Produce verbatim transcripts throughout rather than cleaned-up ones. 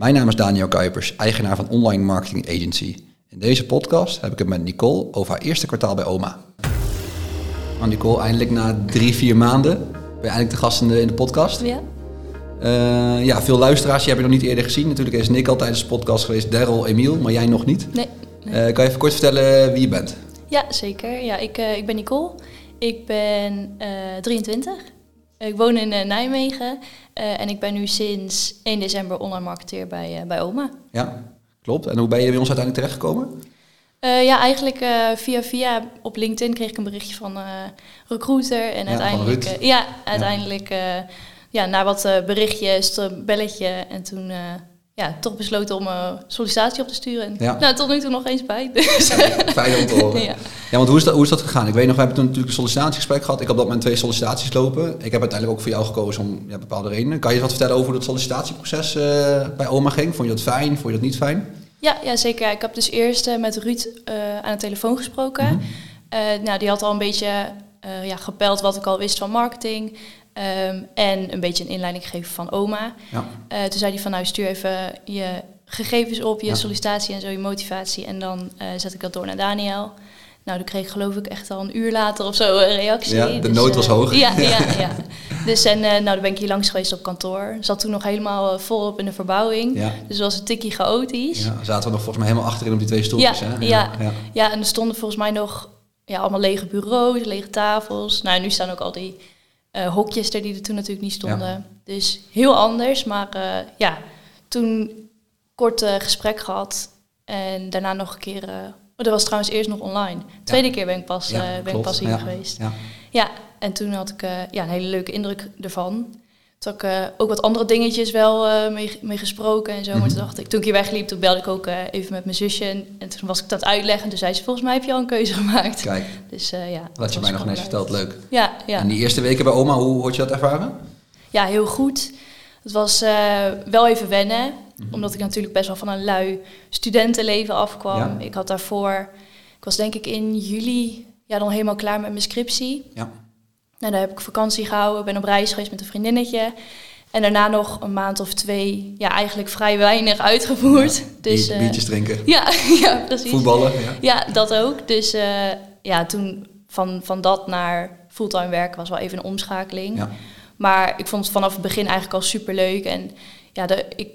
Mijn naam is Daniel Kuipers, eigenaar van Online Marketing Agency. In deze podcast heb ik het met Nicole over haar eerste kwartaal bij Oma. Maar Nicole, eindelijk na drie, vier maanden ben je eindelijk de gast in de, in de podcast. Ja. Uh, ja, veel luisteraars, jij hebt je nog niet eerder gezien. Natuurlijk is Nick al tijdens de podcast geweest, Daryl, Emiel, maar jij nog niet. Nee. nee. Uh, kan je even kort vertellen wie je bent? Ja, zeker. Ja, ik, uh, ik ben Nicole. Ik ben uh, drieëntwintig. Ik woon in uh, Nijmegen uh, en ik ben nu sinds één december online marketeer bij, uh, bij Oma. Ja, klopt. En hoe ben je bij ons uiteindelijk terechtgekomen? Uh, ja, eigenlijk uh, via via op LinkedIn kreeg ik een berichtje van uh, recruiter. En ja, uiteindelijk, uh, ja, uiteindelijk ja. Uh, ja, na wat uh, berichtjes, een belletje en toen... Uh, Ja, toch besloten om een sollicitatie op te sturen. En ja. Nou, tot nu toe nog eens bij. Dus. Ja, fijn om te horen. Ja. ja, want hoe is, dat, hoe is dat gegaan? Ik weet nog, we hebben toen natuurlijk een sollicitatiegesprek gehad. Ik heb op dat moment twee sollicitaties lopen. Ik heb uiteindelijk ook voor jou gekozen om ja, bepaalde redenen. Kan je wat vertellen over het sollicitatieproces uh, bij Oma ging? Vond je dat fijn? Vond je dat niet fijn? Ja, ja zeker. Ja, ik heb dus eerst uh, met Ruud uh, aan de telefoon gesproken. Mm-hmm. uh, nou, die had al een beetje uh, ja, gepeld wat ik al wist van marketing... Um, en een beetje een inleiding gegeven van Oma. Ja. Uh, toen zei hij van nou stuur even je gegevens op, je ja. sollicitatie en zo, je motivatie. En dan uh, zet ik dat door naar Daniel. Nou, toen kreeg ik geloof ik echt al een uur later of zo een reactie. Ja, de dus, nood was uh, hoog. Ja, ja, ja. Dus en uh, nou, dan ben ik hier langs geweest op kantoor. Zat toen nog helemaal uh, volop in de verbouwing. Ja. Dus was een tikkie chaotisch. Ja, zaten we nog volgens mij helemaal achterin op die twee stoeltjes. Ja, hè? Ja, ja. Ja. ja, en er stonden volgens mij nog ja, allemaal lege bureaus, lege tafels. Nou, nu staan ook al die... Uh, hokjes er die er toen natuurlijk niet stonden. Ja. Dus heel anders. Maar uh, ja, toen kort uh, gesprek gehad. En daarna nog een keer... Uh, oh, dat was trouwens eerst nog online. Tweede ja. keer ben ik pas, ja, uh, ben ik pas hier ja. geweest. Ja. ja, en toen had ik uh, ja, een hele leuke indruk ervan. Toen had ik uh, ook wat andere dingetjes wel uh, mee, mee gesproken en zo. Mm-hmm. Maar toen dacht ik, toen ik hier wegliep, toen belde ik ook uh, even met mijn zusje. En, en toen was ik dat uitleggen. En toen zei ze, volgens mij heb je al een keuze gemaakt. Kijk, dus, uh, ja, dat had je mij nog net verteld. Leuk. Ja, ja. En die eerste weken bij Oma, hoe had je dat ervaren? Ja, heel goed. Het was uh, wel even wennen. Mm-hmm. Omdat ik natuurlijk best wel van een lui studentenleven afkwam. Ja. Ik had daarvoor, ik was denk ik in juli ja, dan helemaal klaar met mijn scriptie. Ja. Nou, daar heb ik vakantie gehouden, ben op reis geweest met een vriendinnetje. En daarna nog een maand of twee, ja, eigenlijk vrij weinig uitgevoerd. Ja, dus, bier, biertjes drinken. Ja, ja, precies. Voetballen. Ja, ja dat ook. Dus uh, ja, toen van, van dat naar fulltime werken was wel even een omschakeling. Ja. Maar ik vond het vanaf het begin eigenlijk al superleuk. En ja, de, ik,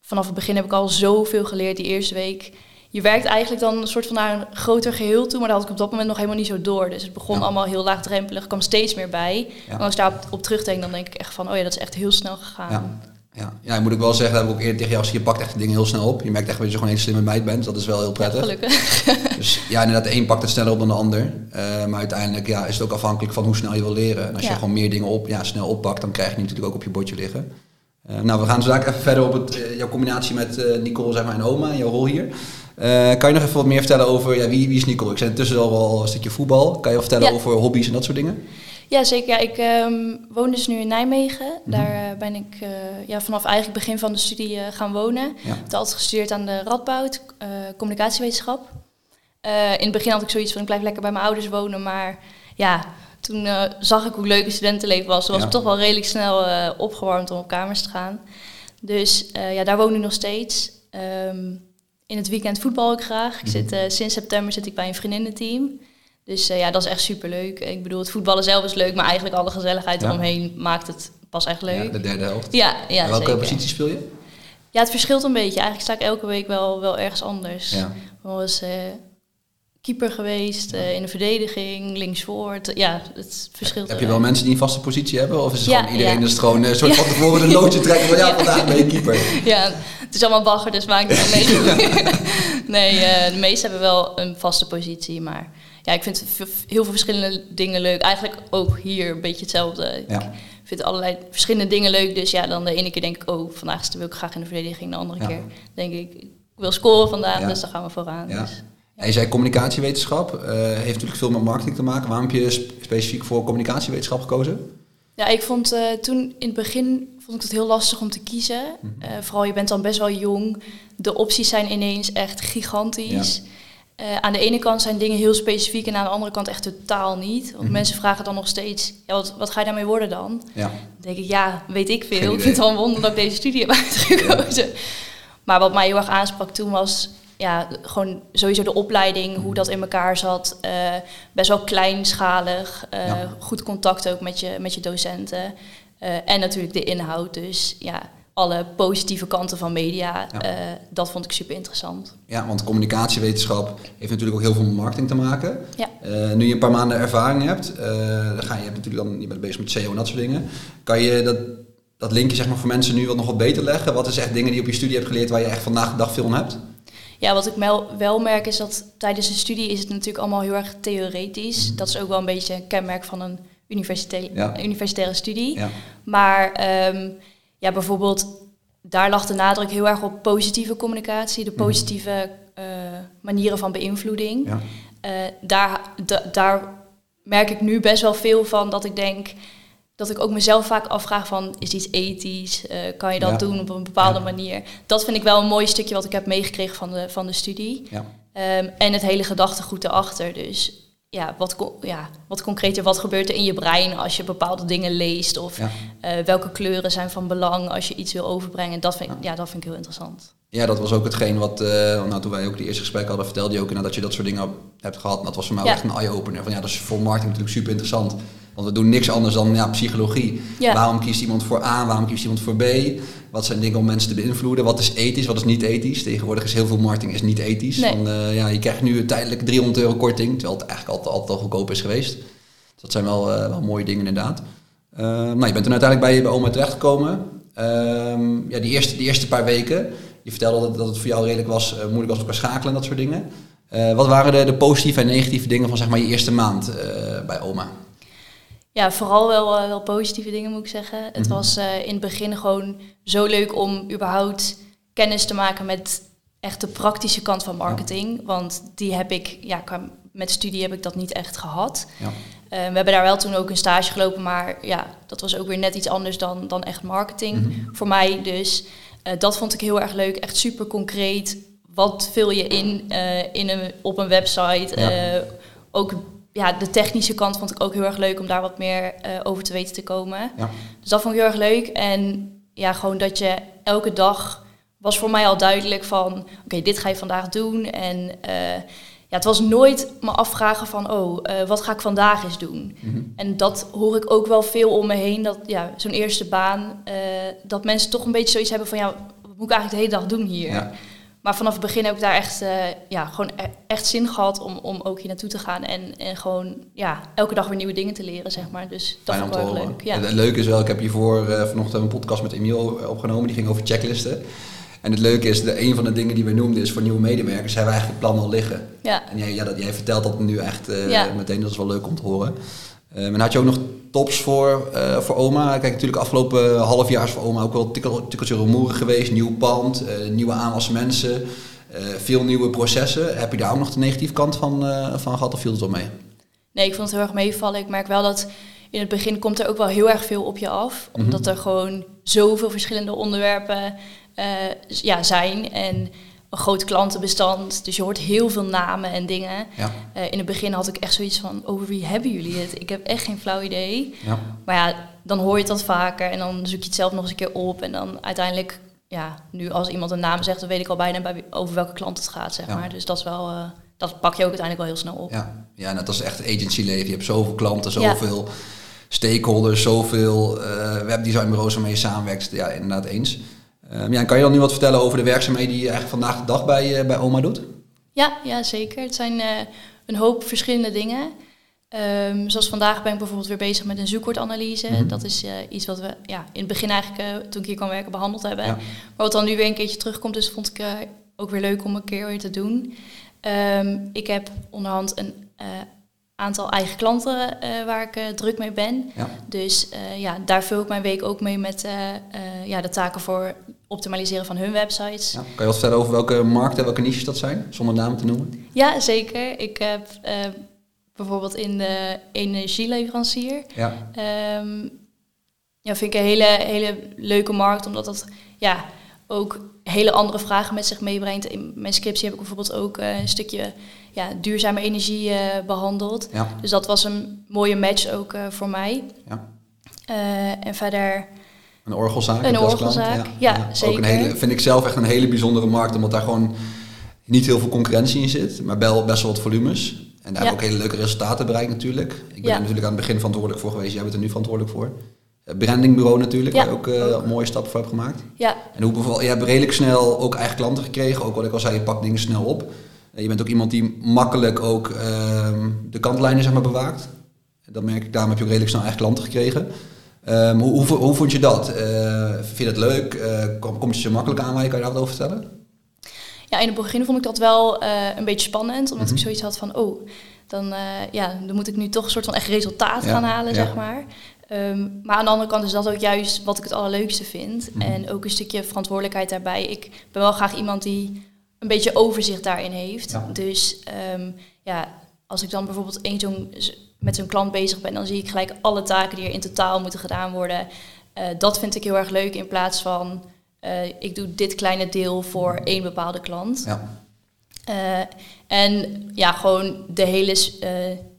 vanaf het begin heb ik al zoveel geleerd die eerste week. Je werkt eigenlijk dan een soort van naar een groter geheel toe, maar dat had ik op dat moment nog helemaal niet zo door. Dus het begon ja. allemaal heel laagdrempelig, er kwam steeds meer bij. Ja. En als ik daarop op terugdenk, dan denk ik echt van, oh ja, dat is echt heel snel gegaan. Ja, ja. ja moet ik wel zeggen, dat heb ik ook eerder tegen jou gezegd, je pakt echt dingen heel snel op. Je merkt echt dat je gewoon een slimme meid bent, dat is wel heel prettig. Ja, gelukkig. Dus ja, inderdaad, de een pakt het sneller op dan de ander. Uh, maar uiteindelijk ja, is het ook afhankelijk van hoe snel je wil leren. En als ja. je gewoon meer dingen op, ja, snel oppakt, dan krijg je natuurlijk ook op je bordje liggen. Uh, nou, we gaan zo dadelijk even verder op het, uh, jouw combinatie met uh, Nicole zeg maar, en Oma en jouw rol hier. Uh, kan je nog even wat meer vertellen over ja, wie, wie is Nicole? Ik zei intussen al wel een stukje voetbal. Kan je wat vertellen ja. over hobby's en dat soort dingen? Ja, zeker. Ja, ik um, woon dus nu in Nijmegen. Mm-hmm. Daar uh, ben ik uh, ja, vanaf eigenlijk begin van de studie uh, gaan wonen. Ja. Ik heb altijd gestudeerd aan de Radboud, uh, communicatiewetenschap. Uh, in het begin had ik zoiets van ik blijf lekker bij mijn ouders wonen, maar ja... Toen uh, zag ik hoe leuk het studentenleven was. Toen was ik ja. toch wel redelijk snel uh, opgewarmd om op kamers te gaan. Dus uh, ja, daar woon ik nog steeds. Um, in het weekend voetbal ik graag. Ik zit, uh, sinds september zit ik bij een vriendinnenteam. Dus uh, ja, dat is echt superleuk. Ik bedoel, het voetballen zelf is leuk, maar eigenlijk alle gezelligheid ja. eromheen maakt het pas echt leuk. Ja, de derde helft. Ja, ja, welke zeker. Positie speel je? Ja, het verschilt een beetje. Eigenlijk sta ik elke week wel, wel ergens anders. Ja. Maar was, uh, keeper geweest, ja. uh, in de verdediging, linksvoor. T- ja, het verschilt. Heb je wel mensen die een vaste positie hebben? Of is het ja, gewoon iedereen ja. dus gewoon een soort van tevoren een loodje trekken van ja, ja, vandaag ben je keeper? Ja, het is allemaal bagger, dus maakt het niet mee. Nee, uh, de meesten hebben wel een vaste positie, maar ja, ik vind heel veel verschillende dingen leuk. Eigenlijk ook hier een beetje hetzelfde. Ja. Ik vind allerlei verschillende dingen leuk, dus ja, dan de ene keer denk ik, oh, vandaag wil ik graag in de verdediging. De andere ja. keer denk ik, ik wil scoren vandaag, ja. dus dan gaan we vooraan. Ja. Dus. Hij zei communicatiewetenschap, uh, heeft natuurlijk veel met marketing te maken. Waarom heb je sp- specifiek voor communicatiewetenschap gekozen? Ja, ik vond uh, toen in het begin vond ik het heel lastig om te kiezen. Mm-hmm. Uh, vooral je bent dan best wel jong. De opties zijn ineens echt gigantisch. Ja. Uh, aan de ene kant zijn dingen heel specifiek en aan de andere kant echt totaal niet. Want mm-hmm. mensen vragen dan nog steeds, ja, wat, wat ga je daarmee worden dan? Ja. Dan denk ik, ja, weet ik veel. Ik vind het wel een wonder dat ik deze studie heb uitgekozen. Ja. Maar wat mij heel erg aansprak toen was... ja, gewoon sowieso de opleiding, hoe dat in elkaar zat. Uh, best wel kleinschalig. Uh, ja. Goed contact ook met je, met je docenten. Uh, en natuurlijk de inhoud. Dus ja, alle positieve kanten van media. Ja. Uh, dat vond ik super interessant. Ja, want communicatiewetenschap heeft natuurlijk ook heel veel met marketing te maken. Ja. Uh, nu je een paar maanden ervaring hebt. Uh, dan ga je, je hebt natuurlijk dan, je bent bezig met S E O en dat soort dingen. Kan je dat... dat linkje zeg maar voor mensen nu wat nog wat beter leggen? Wat is echt dingen die je op je studie hebt geleerd waar je echt vandaag de dag veel aan hebt? Ja, wat ik wel merk is dat tijdens de studie is het natuurlijk allemaal heel erg theoretisch. Mm-hmm. Dat is ook wel een beetje een kenmerk van een universitaire, ja. universitaire studie. Ja. Maar um, ja, bijvoorbeeld daar lag de nadruk heel erg op positieve communicatie. De positieve mm-hmm. uh, manieren van beïnvloeding. Ja. Uh, daar, d- daar merk ik nu best wel veel van dat ik denk... dat ik ook mezelf vaak afvraag van, is iets ethisch? Uh, kan je dat ja. doen op een bepaalde ja. manier? Dat vind ik wel een mooi stukje wat ik heb meegekregen van de, van de studie. Ja. Um, en het hele gedachtegoed erachter. Dus ja wat, ja, wat concreter, wat gebeurt er in je brein als je bepaalde dingen leest? Of ja. uh, welke kleuren zijn van belang als je iets wil overbrengen? Dat vind ik, ja. Ja, dat vind ik heel interessant. Ja, dat was ook hetgeen wat, uh, nou, toen wij ook die eerste gesprekken hadden, vertelde je ook dat je dat soort dingen hebt gehad. En dat was voor mij ja. echt een eye-opener. Van ja, dat is voor marketing natuurlijk super interessant. Want we doen niks anders dan ja, psychologie. Ja. Waarom kiest iemand voor A? Waarom kiest iemand voor B? Wat zijn dingen om mensen te beïnvloeden? Wat is ethisch? Wat is niet ethisch? Tegenwoordig is heel veel marketing is niet ethisch. Nee. Van, uh, ja, je krijgt nu tijdelijk driehonderd euro korting. Terwijl het eigenlijk altijd, altijd al goedkoop is geweest. Dus dat zijn wel, uh, wel mooie dingen inderdaad. Uh, nou, je bent toen uiteindelijk bij, bij Oma terechtgekomen. Uh, ja, die, eerste, die eerste paar weken. Je vertelde dat, dat het voor jou redelijk was, uh, moeilijk was om te schakelen en dat soort dingen. Uh, wat waren de, de positieve en negatieve dingen van zeg maar, je eerste maand uh, bij Oma? Ja, vooral wel, uh, wel positieve dingen moet ik zeggen. Mm-hmm. Het was uh, in het begin gewoon zo leuk om überhaupt kennis te maken met echt de praktische kant van marketing. Ja. Want die heb ik, ja, qua, met studie heb ik dat niet echt gehad. Ja. Uh, we hebben daar wel toen ook een stage gelopen, maar ja, dat was ook weer net iets anders dan, dan echt marketing mm-hmm. voor mij. Dus uh, dat vond ik heel erg leuk, echt super concreet. Wat vul je in, uh, in een, op een website? Ja. Uh, ook Ja, de technische kant vond ik ook heel erg leuk om daar wat meer uh, over te weten te komen. Ja. Dus dat vond ik heel erg leuk. En ja, gewoon dat je elke dag was voor mij al duidelijk van... oké, okay, dit ga je vandaag doen. En uh, ja, het was nooit me afvragen van... oh, uh, wat ga ik vandaag eens doen? Mm-hmm. En dat hoor ik ook wel veel om me heen. Dat ja, zo'n eerste baan, uh, dat mensen toch een beetje zoiets hebben van... ja, wat moet ik eigenlijk de hele dag doen hier? Ja. Maar vanaf het begin heb ik daar echt, uh, ja, gewoon echt zin gehad om, om ook hier naartoe te gaan. En, en gewoon ja, elke dag weer nieuwe dingen te leren, zeg maar. Dus dat vond ik wel leuk. Ja. Het leuke is wel, ik heb hiervoor uh, vanochtend een podcast met Emiel opgenomen. Die ging over checklisten. En het leuke is, de, een van de dingen die we noemden is voor nieuwe medewerkers. Hebben we eigenlijk het plan al liggen. Ja. En jij, ja, dat, jij vertelt dat nu echt uh, ja. meteen. Dat is wel leuk om te horen. Uh, en had je ook nog tops voor, uh, voor Oma? Kijk, natuurlijk afgelopen half jaar is voor Oma ook wel tikkeltje rumoerig geweest. Nieuw pand, uh, nieuwe aanwas mensen, uh, veel nieuwe processen. Heb je daar ook nog de negatieve kant van, uh, van gehad of viel het wel mee? Nee, ik vond het heel erg meevallen. Ik merk wel dat in het begin komt er ook wel heel erg veel op je af. Mm-hmm. Omdat er gewoon zoveel verschillende onderwerpen uh, ja, zijn en... een groot klantenbestand, dus je hoort heel veel namen en dingen. Ja. Uh, in het begin had ik echt zoiets van, over wie hebben jullie het? Ik heb echt geen flauw idee. Ja. Maar ja, dan hoor je dat vaker en dan zoek je het zelf nog eens een keer op. En dan uiteindelijk, ja, nu als iemand een naam zegt, dan weet ik al bijna bij, over welke klant het gaat, zeg ja. maar. Dus dat is wel... Uh, dat pak je ook uiteindelijk wel heel snel op. Ja, ja, dat is echt agency-leven. Je hebt zoveel klanten, zoveel ja. stakeholders, zoveel uh, webdesignbureaus waarmee je samenwerkt. Ja, inderdaad eens. Um, ja, en kan je dan nu wat vertellen over de werkzaamheden die je eigenlijk vandaag de dag bij, uh, bij Oma doet? Ja, ja zeker. Het zijn uh, een hoop verschillende dingen. Um, zoals vandaag ben ik bijvoorbeeld weer bezig met een zoekwoordanalyse. Mm-hmm. Dat is uh, iets wat we ja, in het begin eigenlijk, uh, toen ik hier kwam werken, behandeld hebben. Ja. Maar wat dan nu weer een keertje terugkomt, dus vond ik uh, ook weer leuk om een keer weer te doen. Um, ik heb onderhand een uh, aantal eigen klanten uh, waar ik uh, druk mee ben. Ja. Dus uh, ja, daar vul ik mijn week ook mee met uh, uh, ja, de taken voor optimaliseren van hun websites. Ja. Kan je wat vertellen over welke markten, welke niches dat zijn? Zonder naam te noemen. Ja, zeker. Ik heb uh, bijvoorbeeld in de energieleverancier. Ja. Um, ja, vind ik een hele, hele leuke markt, omdat dat ja, ook hele andere vragen met zich meebrengt. In mijn scriptie heb ik bijvoorbeeld ook uh, een stukje... ja, duurzame energie uh, behandeld. Ja. Dus dat was een mooie match ook uh, voor mij. Ja. Uh, en verder Een orgelzaak. Een orgelzaak, ja, ja, ja. Zeker. Ook een hele, vind ik zelf echt een hele bijzondere markt, omdat daar gewoon niet heel veel concurrentie in zit, maar wel best wel wat volumes. En daar ja. hebben we ook hele leuke resultaten bereikt natuurlijk. Ik ben ja. er natuurlijk aan het begin verantwoordelijk voor geweest. Jij bent er nu verantwoordelijk voor. Brandingbureau natuurlijk, ja, waar je ook, uh, ook een mooie stap voor hebt gemaakt. Ja. En hoe bijvoorbeeld, je hebt redelijk snel ook eigen klanten gekregen. Ook wat ik al zei, je pakt dingen snel op. En je bent ook iemand die makkelijk ook uh, de kantlijnen zeg maar bewaakt. Dat merk ik, daarom heb je ook redelijk snel eigen klanten gekregen. Um, hoe, hoe, hoe vond je dat? Uh, vind je dat leuk? Uh, kom, kom je zo makkelijk aan, waar je kan je daar wat over vertellen? Ja, in het begin vond ik dat wel uh, een beetje spannend. Omdat mm-hmm. ik zoiets had van, oh, dan, uh, ja, dan moet ik nu toch een soort van echt resultaat ja, gaan halen, ja. zeg maar. Um, maar aan de andere kant is dat ook juist wat ik het allerleukste vind. Mm-hmm. En ook een stukje verantwoordelijkheid daarbij. Ik ben wel graag iemand die een beetje overzicht daarin heeft. Ja. Dus um, ja, als ik dan bijvoorbeeld één zo'n... met zo'n klant bezig ben, dan zie ik gelijk alle taken die er in totaal moeten gedaan worden. Uh, dat vind ik heel erg leuk in plaats van, uh, ik doe dit kleine deel voor één bepaalde klant. Ja. Uh, en ja, gewoon de hele, uh,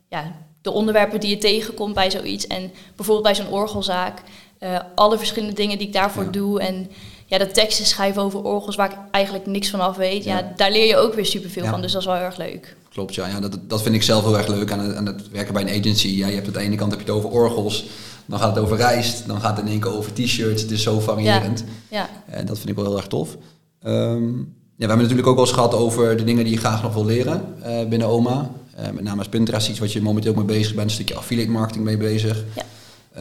ja, de onderwerpen die je tegenkomt bij zoiets. En bijvoorbeeld bij zo'n orgelzaak, uh, alle verschillende dingen die ik daarvoor ja. doe. En ja, dat teksten schrijven over orgels waar ik eigenlijk niks van af weet. Ja, ja daar leer je ook weer superveel ja. van, dus dat is wel heel erg leuk. Klopt, ja. ja dat, dat vind ik zelf heel erg leuk aan het, aan het werken bij een agency. Ja, je hebt aan de ene kant heb je het over orgels, dan gaat het over rijst, dan gaat het in één keer over t-shirts. Het is zo variërend. Ja, ja. En dat vind ik wel heel erg tof. Um, ja, we hebben natuurlijk ook wel eens gehad over de dingen die je graag nog wil leren uh, binnen Oma. Uh, met name is Pinterest iets wat je momenteel mee bezig bent, een stukje affiliate marketing mee bezig. Ja.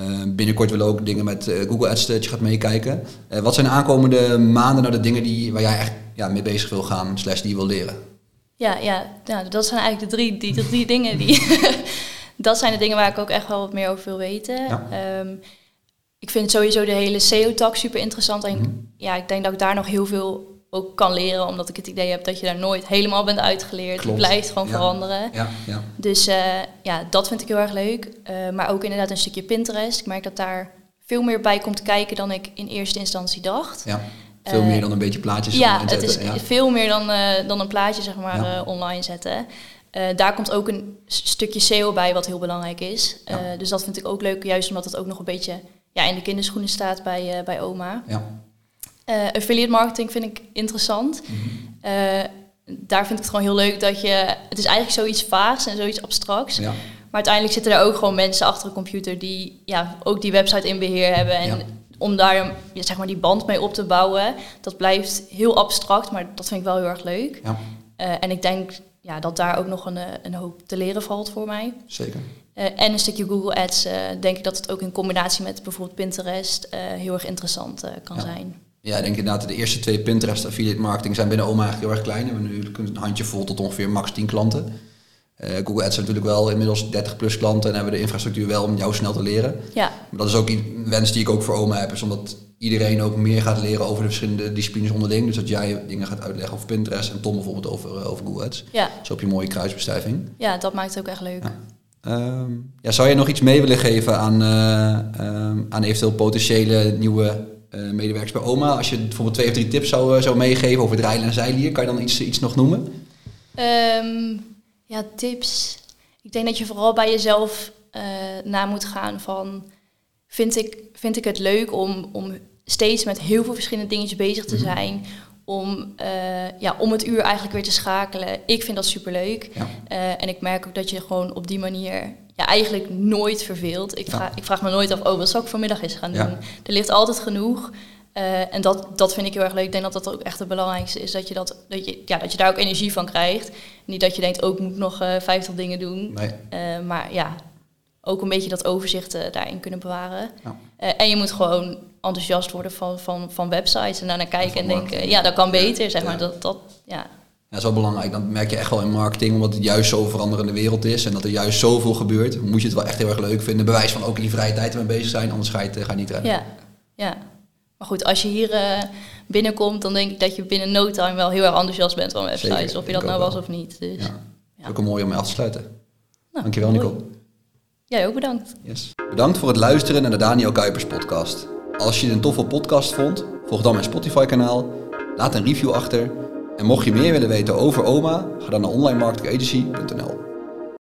Uh, binnenkort willen we ook dingen met uh, Google Ads dat je gaat meekijken. Uh, wat zijn de aankomende maanden nou de dingen die, waar jij echt ja, mee bezig wil gaan, slash die je wil leren? Ja, ja nou, dat zijn eigenlijk de drie, die, de drie dingen. Die, dat zijn de dingen waar ik ook echt wel wat meer over wil weten. Ja. Um, ik vind sowieso de hele S E O-tak super interessant. En mm-hmm. ja, ik denk dat ik daar nog heel veel ook kan leren. Omdat ik het idee heb dat je daar nooit helemaal bent uitgeleerd. Klopt. Het blijft gewoon ja. veranderen. Ja. Ja. Dus uh, ja, dat vind ik heel erg leuk. Uh, maar ook inderdaad een stukje Pinterest. Ik merk dat daar veel meer bij komt kijken dan ik in eerste instantie dacht. Ja. Veel meer dan een beetje plaatjes uh, ja, online zetten. Ja, het is ja. veel meer dan, uh, dan een plaatje zeg maar, ja. uh, online zetten. Uh, daar komt ook een stukje S E O bij wat heel belangrijk is. Uh, ja. Dus dat vind ik ook leuk, juist omdat het ook nog een beetje ja, in de kinderschoenen staat bij, uh, bij Oma. Ja. Uh, affiliate marketing vind ik interessant. Mm-hmm. Uh, daar vind ik het gewoon heel leuk dat je... Het is eigenlijk zoiets vaags en zoiets abstracts. Ja. Maar uiteindelijk zitten er ook gewoon mensen achter een computer die ja, ook die website in beheer hebben... En, ja. om daar zeg maar, die band mee op te bouwen, dat blijft heel abstract, maar dat vind ik wel heel erg leuk. Ja. Uh, en ik denk ja, dat daar ook nog een, een hoop te leren valt voor mij. Zeker. Uh, en een stukje Google Ads, uh, denk ik dat het ook in combinatie met bijvoorbeeld Pinterest uh, heel erg interessant uh, kan ja. zijn. Ja, ik denk inderdaad de eerste twee Pinterest affiliate marketing zijn binnen Oma eigenlijk heel erg klein. We hebben nu een handjevol tot ongeveer max tien klanten. Uh, Google Ads zijn natuurlijk wel inmiddels dertig plus klanten en hebben de infrastructuur wel om jou snel te leren. Ja. Maar dat is ook een wens die ik ook voor Oma heb, is omdat iedereen ook meer gaat leren over de verschillende disciplines onderling. Dus dat jij dingen gaat uitleggen over Pinterest en Tom bijvoorbeeld over, uh, over Google Ads. Ja. Zo heb je een mooie kruisbestuiving. Ja, dat maakt het ook echt leuk. Ja. Um, ja, zou je nog iets mee willen geven aan, uh, um, aan eventueel potentiële nieuwe uh, medewerkers bij Oma? Als je bijvoorbeeld twee of drie tips zou, zou meegeven over het rijden en zeilen, kan je dan iets, iets nog noemen? Um. Ja, tips. Ik denk dat je vooral bij jezelf uh, na moet gaan van... Vind ik, vind ik het leuk om, om steeds met heel veel verschillende dingetjes bezig te zijn... Mm-hmm. Om, uh, ja, om het uur eigenlijk weer te schakelen. Ik vind dat superleuk. Ja. Uh, en ik merk ook dat je gewoon op die manier... Ja, eigenlijk nooit verveelt. Ik, ja. vraag, ik vraag me nooit af, oh, wat zal ik vanmiddag eens gaan ja. doen? Er ligt altijd genoeg. Uh, en dat, dat vind ik heel erg leuk. Ik denk dat dat ook echt het belangrijkste is. Dat je, dat, dat je, ja, dat je daar ook energie van krijgt. Niet dat je denkt, ook oh, moet nog uh, vijftig dingen doen. Nee. Uh, maar ja, ook een beetje dat overzicht uh, daarin kunnen bewaren. Ja. Uh, en je moet gewoon enthousiast worden van, van, van websites. En daarna kijken en, en denken, ja, dat kan beter. Zeg maar. Ja. Dat, dat, ja. ja, dat is wel belangrijk. Dan merk je echt wel in marketing, omdat het juist zo veranderende wereld is. En dat er juist zoveel gebeurt. Moet je het wel echt heel erg leuk vinden. Bewijs van ook in die vrije tijd ermee bezig zijn. Anders ga je, het, ga je niet redden. Ja, ja. Maar goed, als je hier uh, binnenkomt, dan denk ik dat je binnen no time wel heel erg enthousiast bent van websites. Zeker, of je dat nou was wel. Of niet. Dus, ja. Ja. Ook een mooie om mee af te sluiten. Nou, dankjewel mooi. Nicole. Jij ook bedankt. Yes. Bedankt voor het luisteren naar de Daniel Kuipers podcast. Als je dit een toffe podcast vond, volg dan mijn Spotify kanaal. Laat een review achter. En mocht je meer willen weten over Oma, ga dan naar online marketing agency punt n l.